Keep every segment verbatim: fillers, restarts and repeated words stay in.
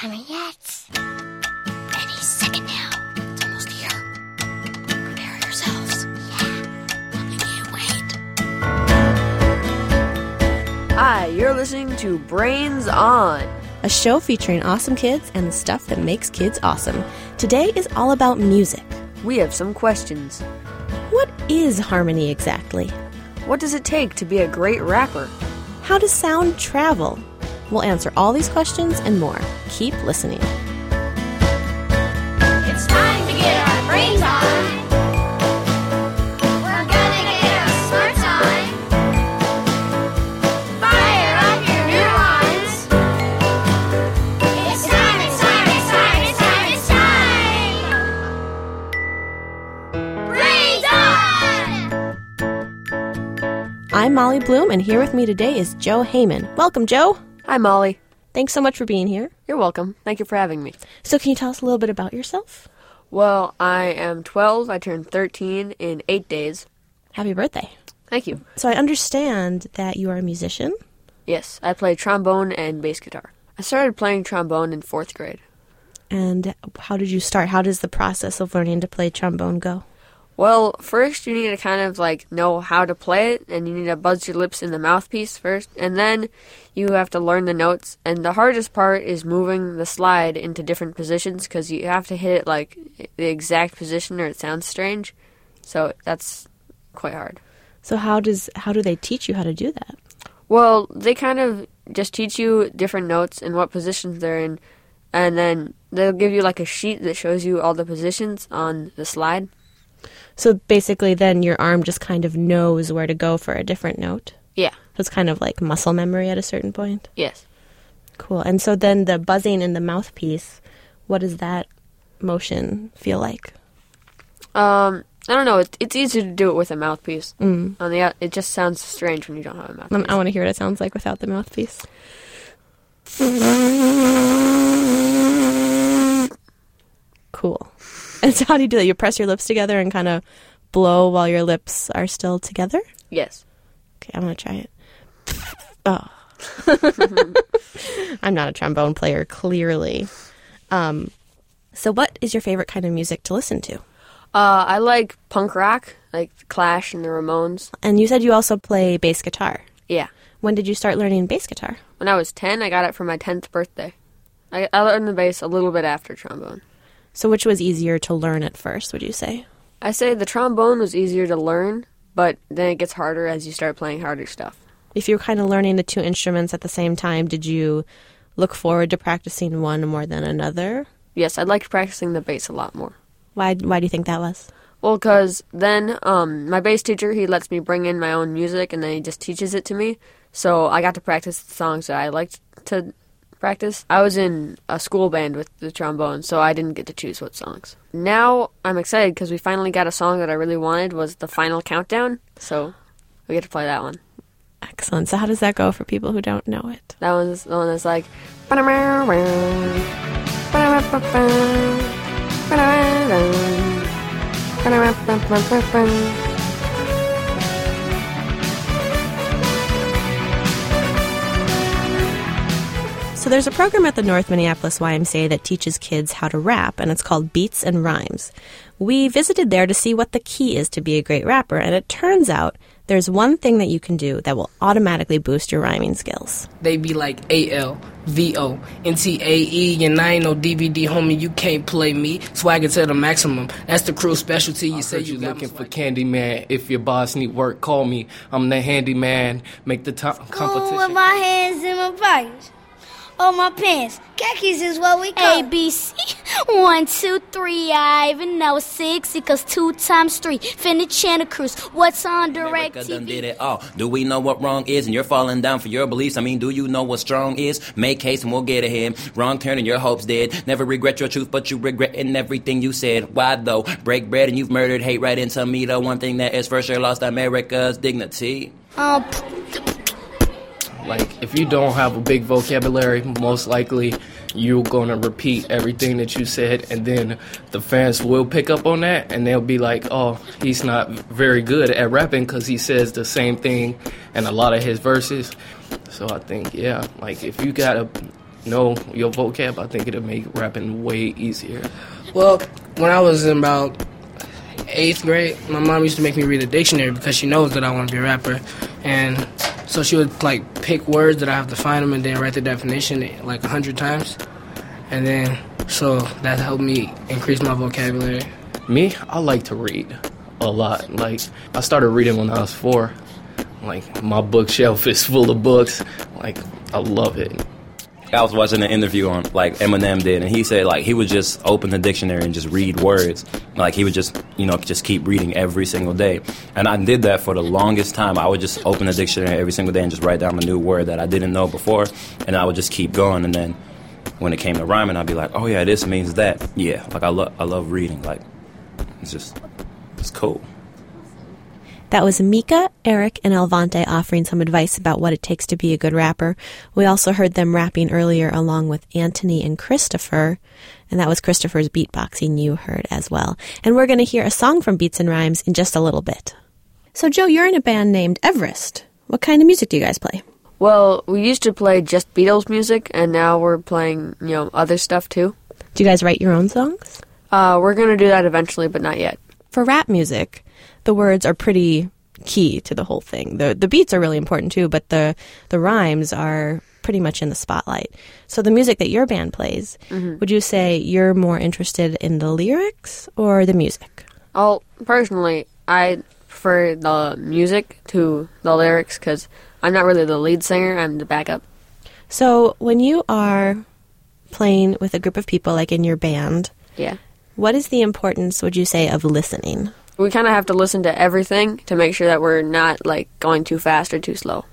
coming yet. Any second now. It's almost here. Prepare yourselves. Yeah. We can't wait. Hi, you're listening to Brains On, a show featuring awesome kids and the stuff that makes kids awesome. Today is all about music. We have some questions. What is harmony exactly? What does it take to be a great rapper? How does sound travel? We'll answer all these questions and more. Keep listening. It's time to get our brains on. We're gonna get our smarts on. Fire up your neurons. It's time, it's time, it's time, it's time, it's time. Brains on! I'm Molly Bloom, and here with me today is Joe Heyman. Welcome, Joe. Hi, Molly. Thanks so much for being here. You're welcome. Thank you for having me. So can you tell us a little bit about yourself? Well, I am twelve. I turned thirteen in eight days. Happy birthday. Thank you. So I understand that you are a musician? Yes. I play trombone and bass guitar. I started playing trombone in fourth grade. And how did you start? How does the process of learning to play trombone go? Well, first you need to kind of, like, know how to play it, and you need to buzz your lips in the mouthpiece first, and then you have to learn the notes, and the hardest part is moving the slide into different positions, because you have to hit it, like, the exact position or it sounds strange, so that's quite hard. So how does how do they teach you how to do that? Well, they kind of just teach you different notes and what positions they're in, and then they'll give you, like, a sheet that shows you all the positions on the slide. So basically then your arm just kind of knows where to go for a different note? Yeah. So it's kind of like muscle memory at a certain point? Yes. Cool. And so then the buzzing in the mouthpiece, what does that motion feel like? Um, I don't know. It, it's easy to do it with a mouthpiece. Mm. On the, it just sounds strange when you don't have a mouthpiece. I want to hear what it sounds like without the mouthpiece. Cool. And so how do you do that? You press your lips together and kind of blow while your lips are still together? Yes. Okay, I'm going to try it. Oh. I'm not a trombone player, clearly. Um, so what is your favorite kind of music to listen to? Uh, I like punk rock, like Clash and the Ramones. And you said you also play bass guitar. Yeah. When did you start learning bass guitar? When I was ten. I got it for my tenth birthday. I, I learned the bass a little bit after trombone. So which was easier to learn at first, would you say? I say the trombone was easier to learn, but then it gets harder as you start playing harder stuff. If you were kind of learning the two instruments at the same time, did you look forward to practicing one more than another? Yes, I liked practicing the bass a lot more. Why Why do you think that was? Well, because then um, my bass teacher, he lets me bring in my own music, and then he just teaches it to me. So I got to practice the songs that I liked to practice. I was in a school band with the trombone, so I didn't get to choose what songs. Now I'm excited because we finally got a song that I really wanted, was the Final Countdown, so we get to play that one. Excellent. So how does that go for people who don't know it? That one's the one that's like... So there's a program at the North Minneapolis Y M C A that teaches kids how to rap, and it's called Beats and Rhymes. We visited there to see what the key is to be a great rapper, and it turns out there's one thing that you can do that will automatically boost your rhyming skills. They be like A L V O N T A E, and I ain't no D V D, homie, you can't play me. Swagger to the maximum, that's the crew specialty. You say you looking for candy man. If your boss need work, call me. I'm the handyman, make the top competition. With my hands in my pockets. Oh, my pants. Khakis is what we call. A, B, C. One, two, three. I even know six because two times three. Finna channel cruise. What's on direct America T V? Done did it all. Do we know what wrong is? And you're falling down for your beliefs. I mean, do you know what strong is? Make haste and we'll get ahead. Wrong turn and your hopes dead. Never regret your truth, but you regretting everything you said. Why, though? Break bread and you've murdered hate right into me. The one thing that is for sure lost America's dignity. Oh, p- p- Like, if you don't have a big vocabulary, most likely you're going to repeat everything that you said, and then the fans will pick up on that, and they'll be like, oh, he's not very good at rapping because he says the same thing in a lot of his verses. So I think, yeah, like, if you got a know your vocab, I think it'll make rapping way easier. Well, when I was in about eighth grade, my mom used to make me read a dictionary because she knows that I want to be a rapper. And so she would, like, pick words that I have to find them and then write the definition, like, a hundred times. And then, so that helped me increase my vocabulary. Me, I like to read a lot. Like, I started reading when I was four. Like, my bookshelf is full of books. Like, I love it. I was watching an interview on, like, Eminem did, and he said, like, he would just open the dictionary and just read words. Like, he would just, you know, just keep reading every single day. And I did that for the longest time. I would just open the dictionary every single day and just write down a new word that I didn't know before, and I would just keep going. And then when it came to rhyming, I'd be like, oh, yeah, this means that. Yeah, like, I, lo- I love reading. Like, it's just, it's cool. That was Mika, Eric, and Alvontae offering some advice about what it takes to be a good rapper. We also heard them rapping earlier along with Anthony and Christopher, and that was Christopher's beatboxing you heard as well. And we're going to hear a song from Beats and Rhymes in just a little bit. So, Joe, you're in a band named Everest. What kind of music do you guys play? Well, we used to play just Beatles music, and now we're playing, you know, other stuff too. Do you guys write your own songs? Uh, we're going to do that eventually, but not yet. For rap music, the words are pretty key to the whole thing. The the beats are really important too, but the, the rhymes are pretty much in the spotlight. So the music that your band plays, mm-hmm. would you say you're more interested in the lyrics or the music? Well, personally, I prefer the music to the lyrics because I'm not really the lead singer, I'm the backup. So when you are playing with a group of people, like in your band, yeah. what is the importance, would you say, of listening? We kind of have to listen to everything to make sure that we're not, like, going too fast or too slow.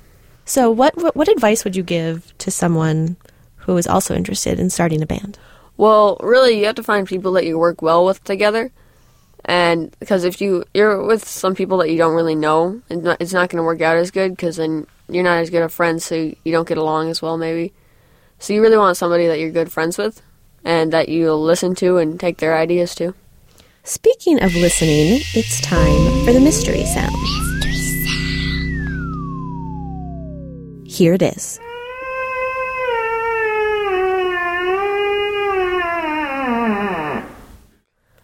So what, what what advice would you give to someone who is also interested in starting a band? Well, really, you have to find people that you work well with together. And because if you, you're with some people that you don't really know, it's not, it's not going to work out as good because then you're not as good of friends, so you don't get along as well maybe. So you really want somebody that you're good friends with and that you'll listen to and take their ideas to. Speaking of listening, it's time for the mystery sound. Mystery sound. Here it is.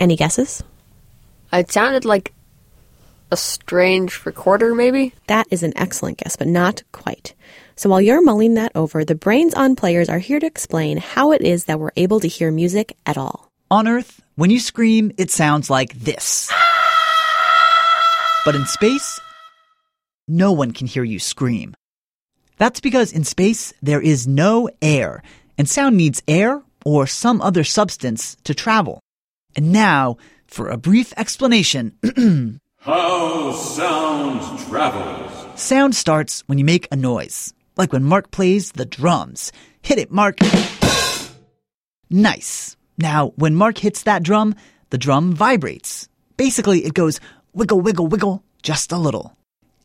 Any guesses? It sounded like a strange recorder, maybe? That is an excellent guess, but not quite. So while you're mulling that over, the Brains On players are here to explain how it is that we're able to hear music at all. On Earth, when you scream, it sounds like this. But in space, no one can hear you scream. That's because in space, there is no air, and sound needs air or some other substance to travel. And now, for a brief explanation. How sound travels. Sound starts when you make a noise, like when Mark plays the drums. Hit it, Mark. Nice. Now, when Mark hits that drum, the drum vibrates. Basically, it goes wiggle, wiggle, wiggle, just a little.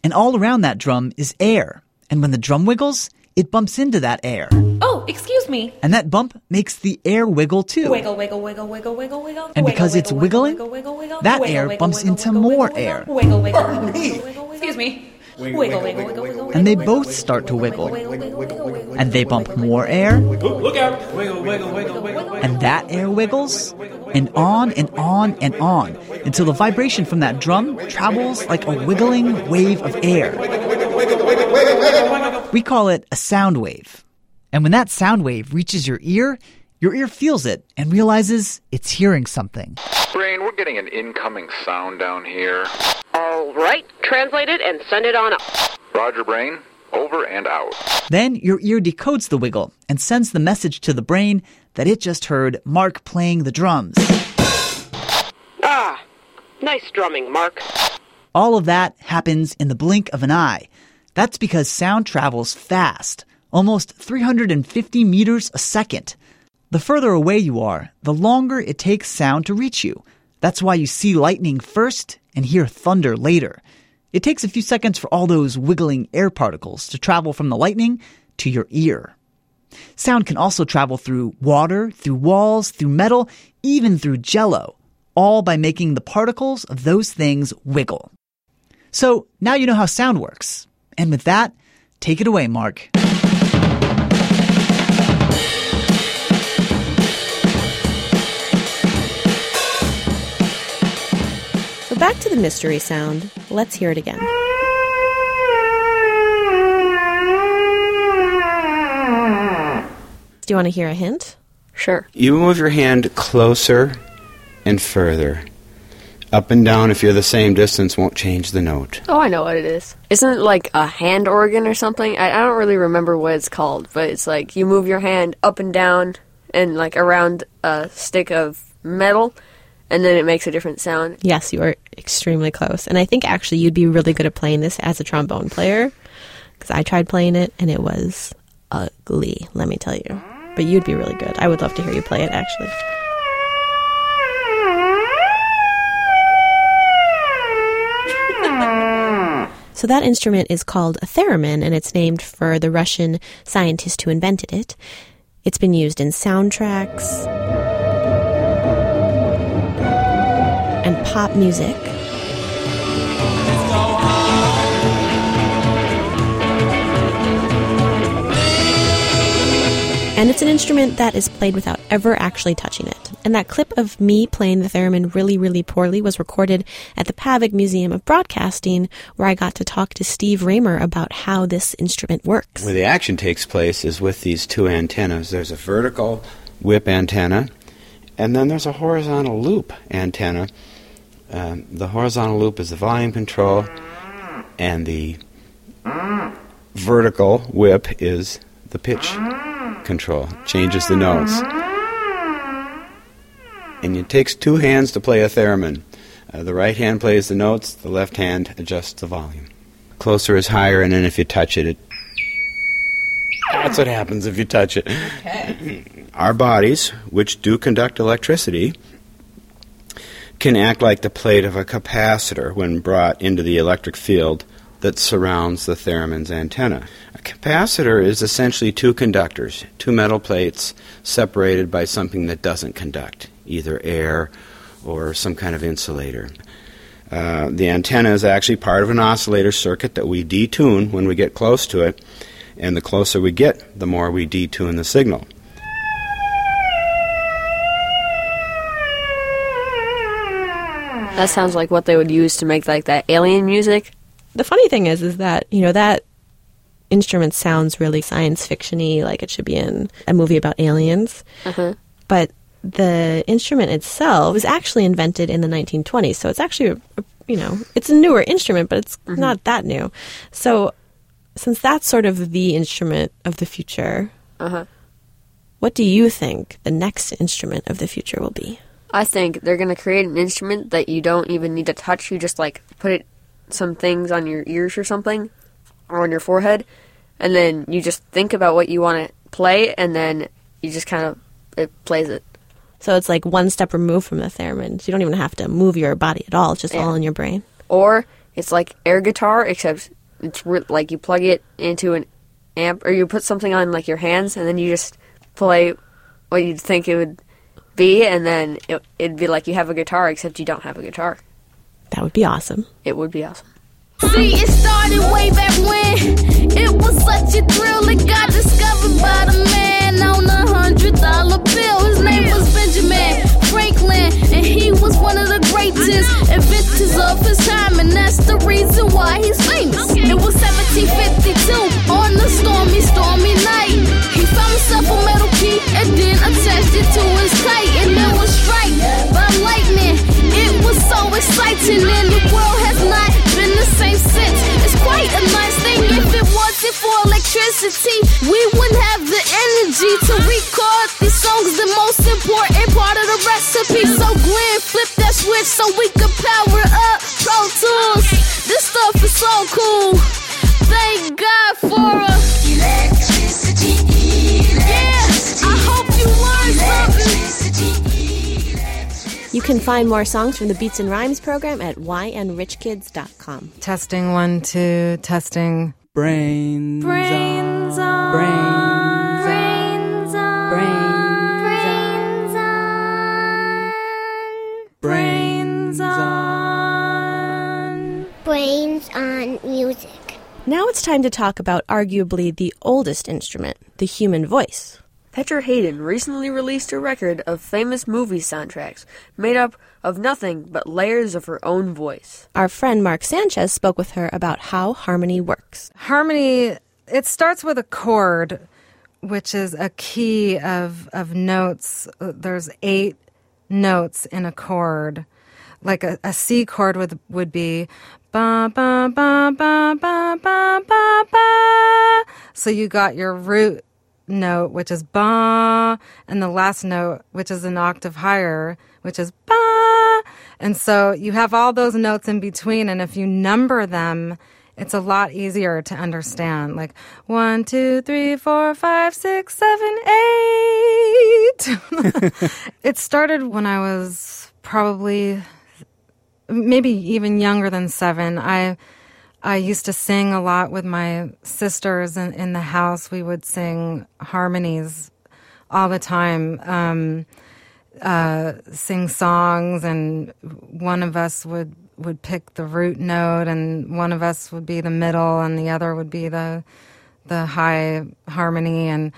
And all around that drum is air. And when the drum wiggles, it bumps into that air. Oh, excuse me. And that bump makes the air wiggle, too. Wiggle, wiggle, wiggle, wiggle, wiggle, wiggle. And because it's wiggling, that air bumps into more air. Wiggle, wiggle, wiggle, excuse me. Wiggle, wiggle, wiggle, wiggle, wiggle. And they both start to wiggle. And they bump more air. Look out! Wiggle, wiggle, wiggle, wiggle. And that air wiggles. And on and on and on. Until the vibration from that drum travels like a wiggling wave of air. We call it a sound wave. And when that sound wave reaches your ear, your ear feels it and realizes it's hearing something. Brain, we're getting an incoming sound down here. All right, translate it and send it on up. Roger, Brain. Over and out. Then your ear decodes the wiggle and sends the message to the brain that it just heard Mark playing the drums. Ah, nice drumming, Mark. All of that happens in the blink of an eye. That's because sound travels fast, almost three hundred fifty meters a second. The further away you are, the longer it takes sound to reach you. That's why you see lightning first and hear thunder later. It takes a few seconds for all those wiggling air particles to travel from the lightning to your ear. Sound can also travel through water, through walls, through metal, even through jello, all by making the particles of those things wiggle. So now you know how sound works. And with that, take it away, Mark. Back to the mystery sound. Let's hear it again. Do you want to hear a hint? Sure. You move your hand closer and further. Up and down, if you're the same distance, won't change the note. Oh, I know what it is. Isn't it like a hand organ or something? I, I don't really remember what it's called, but it's like you move your hand up and down and like around a stick of metal, and then it makes a different sound. Yes, you are extremely close. And I think actually you'd be really good at playing this as a trombone player, because I tried playing it, and it was ugly, let me tell you. But you'd be really good. I would love to hear you play it, actually. So that instrument is called a theremin, and it's named for the Russian scientist who invented it. It's been used in soundtracks and pop music. And it's an instrument that is played without ever actually touching it. And that clip of me playing the theremin really, really poorly was recorded at the Pavik Museum of Broadcasting, where I got to talk to Steve Raymer about how this instrument works. Where the action takes place is with these two antennas. There's a vertical whip antenna, and then there's a horizontal loop antenna. Um, the horizontal loop is the volume control, and the vertical whip is the pitch control, changes the notes. And it takes two hands to play a theremin. Uh, the right hand plays the notes, the left hand adjusts the volume. Closer is higher, and then if you touch it, it... that's what happens if you touch it. Okay. Our bodies, which do conduct electricity, can act like the plate of a capacitor when brought into the electric field that surrounds the theremin's antenna. A capacitor is essentially two conductors, two metal plates separated by something that doesn't conduct, either air or some kind of insulator. Uh, the antenna is actually part of an oscillator circuit that we detune when we get close to it, and the closer we get, the more we detune the signal. That sounds like what they would use to make like that alien music. The funny thing is, is that, you know, that instrument sounds really science fiction-y, like it should be in a movie about aliens. Uh-huh. But the instrument itself was actually invented in the nineteen twenties, so it's actually, you know, it's a newer instrument, but it's mm-hmm. not that new. So since that's sort of the instrument of the future, uh-huh. what do you think the next instrument of the future will be? I think they're going to create an instrument that you don't even need to touch. You just, like, put it some things on your ears or something, or on your forehead, and then you just think about what you want to play, and then you just kind of, it plays it. So it's like one step removed from the theremin. So you don't even have to move your body at all. It's just yeah. all in your brain. Or it's like air guitar, except it's re- like you plug it into an amp, or you put something on like your hands, and then you just play what you'd think it would be, and then it, it'd be like you have a guitar, except you don't have a guitar. That would be awesome. It would be awesome. See, it started way back when it was such a thrill. It got discovered by the man on a hundred dollar bill. His name was Benjamin Franklin, and he was one of the greatest inventors of his time, and that's the reason why he's famous. Okay. It was seventeen fifty-two on a stormy, stormy night. He found himself a metal key and then attached it to his kite, and it was struck by lightning. It was so exciting, and the world has not been the same. It's quite a nice thing. If it wasn't for electricity, we wouldn't have the energy to record these songs, the most important part of the recipe. So Glenn, flip that switch so we could power up Pro Tools. This stuff is so cool. Thank God for it. Electricity, electricity. Yeah, I hope you learned something. You can find more songs from the Beats and Rhymes program at y n rich kids dot com. Testing one, two, testing. Brains. Brains on. Brains. Brains on. Brains on. Brains on. Brains on music. Now it's time to talk about arguably the oldest instrument, the human voice. Petra Hayden recently released a record of famous movie soundtracks made up of nothing but layers of her own voice. Our friend Mark Sanchez spoke with her about how harmony works. Harmony, it starts with a chord, which is a key of, of notes. There's eight notes in a chord. Like a, a C chord would would be ba ba ba ba ba ba ba ba. So you got your root note, which is ba, and the last note, which is an octave higher, which is ba. And so you have all those notes in between, and if you number them, it's a lot easier to understand. Like one, two, three, four, five, six, seven, eight. It started when I was probably maybe even younger than seven. I I used to sing a lot with my sisters in, in the house. We would sing harmonies all the time, um, uh, sing songs, and one of us would, would pick the root note, and one of us would be the middle, and the other would be the the high harmony. And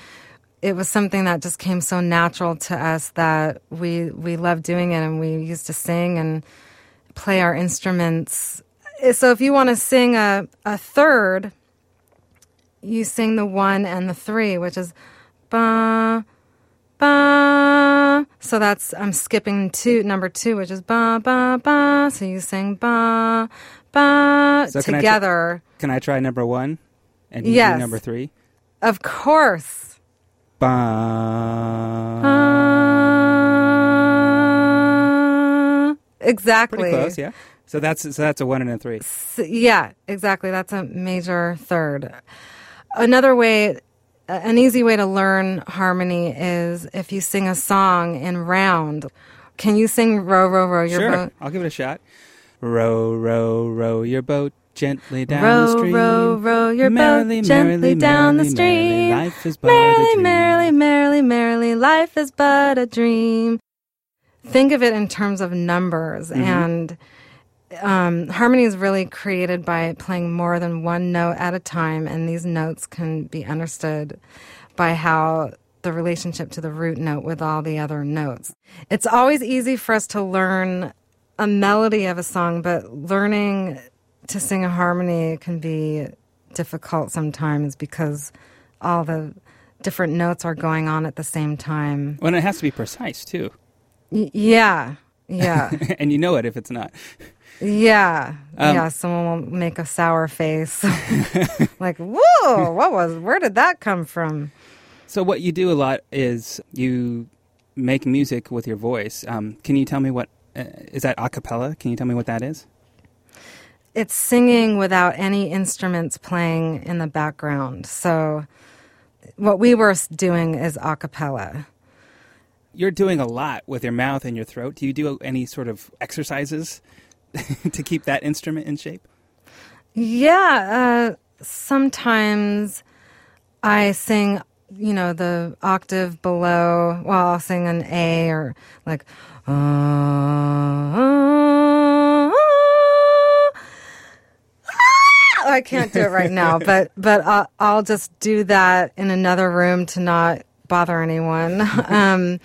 it was something that just came so natural to us that we we loved doing it, and we used to sing and play our instruments. So if you want to sing a, a third, you sing the one and the three, which is ba, ba. So that's, I'm skipping two, number two, which is ba, ba, ba. So you sing ba, ba so together. Can I, tr- can I try number one and you yes. do number three? Of course. Ba. Ba. Exactly. Pretty close, yeah. So that's so that's a one and a three. So, yeah, exactly. That's a major third. Another way, an easy way to learn harmony is if you sing a song in round. Can you sing Row, Row, Row Your sure. Boat? Sure, I'll give it a shot. Row, row, row your boat gently down row, the stream. Row, row, row your merrily, boat gently merrily, down merrily, the stream. Merrily, life is but merrily, a dream. Merrily, merrily, merrily, life is but a dream. Think of it in terms of numbers mm-hmm. and... Um, harmony is really created by playing more than one note at a time, and these notes can be understood by how the relationship to the root note with all the other notes. It's always easy for us to learn a melody of a song, but learning to sing a harmony can be difficult sometimes because all the different notes are going on at the same time. Well, and it has to be precise, too. Y- yeah, yeah. And you know it if it's not. Yeah, um, yeah. Someone will make a sour face, like, "Whoa, what was? Where did that come from?" So, what you do a lot is you make music with your voice. Um, can you tell me what uh, is that a cappella? Can you tell me what that is? It's singing without any instruments playing in the background. So, what we were doing is a cappella. You're doing a lot with your mouth and your throat. Do you do any sort of exercises to keep that instrument in shape? Yeah, uh, sometimes I sing, you know, the octave below. Well, I'll sing an A or like, uh, uh, uh, uh. I can't do it right now, but but I'll, I'll just do that in another room to not bother anyone. Um,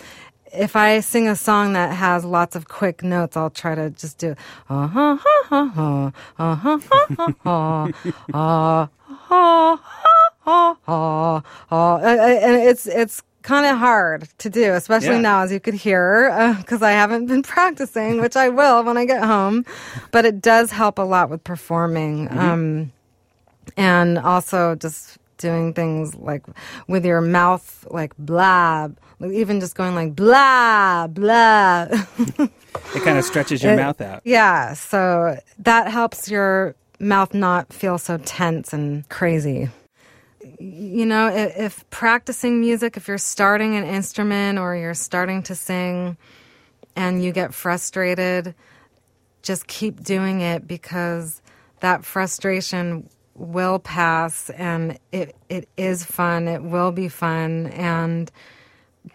If I sing a song that has lots of quick notes, I'll try to just do ha ha ha ha ha ha ha ha ha ha ha ha, and it's it's kind of hard to do, especially yeah. now, as you could hear, because uh, I haven't been practicing, which I will when I get home. But it does help a lot with performing, mm-hmm. um, and also just doing things like with your mouth, like blab, even just going like blah, blah. It kind of stretches your it, mouth out. Yeah, so that helps your mouth not feel so tense and crazy. You know, if, if practicing music, if you're starting an instrument or you're starting to sing and you get frustrated, just keep doing it, because that frustration will pass, and it it is fun. It will be fun. And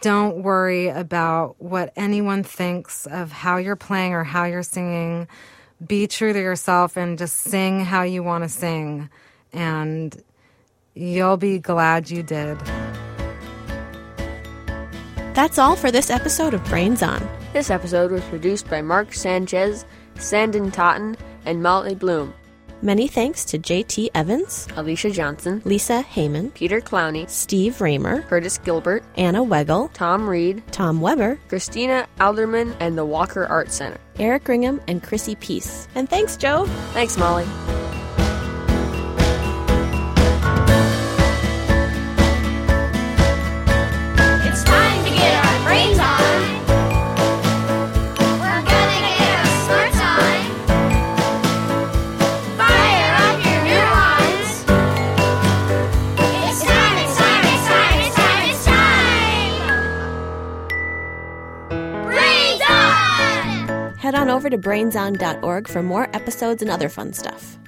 don't worry about what anyone thinks of how you're playing or how you're singing. Be true to yourself and just sing how you want to sing. And you'll be glad you did. That's all for this episode of Brains On. This episode was produced by Mark Sanchez, Sandin Totten, and Molly Bloom. Many thanks to J T Evans, Alicia Johnson, Lisa Heyman, Peter Clowney, Steve Raymer, Curtis Gilbert, Anna Weggel, Tom Reed, Tom Weber, Christina Alderman, and the Walker Art Center, Eric Ringham, and Chrissy Peace. And thanks, Joe. Thanks, Molly. Head on over to brains on dot org for more episodes and other fun stuff.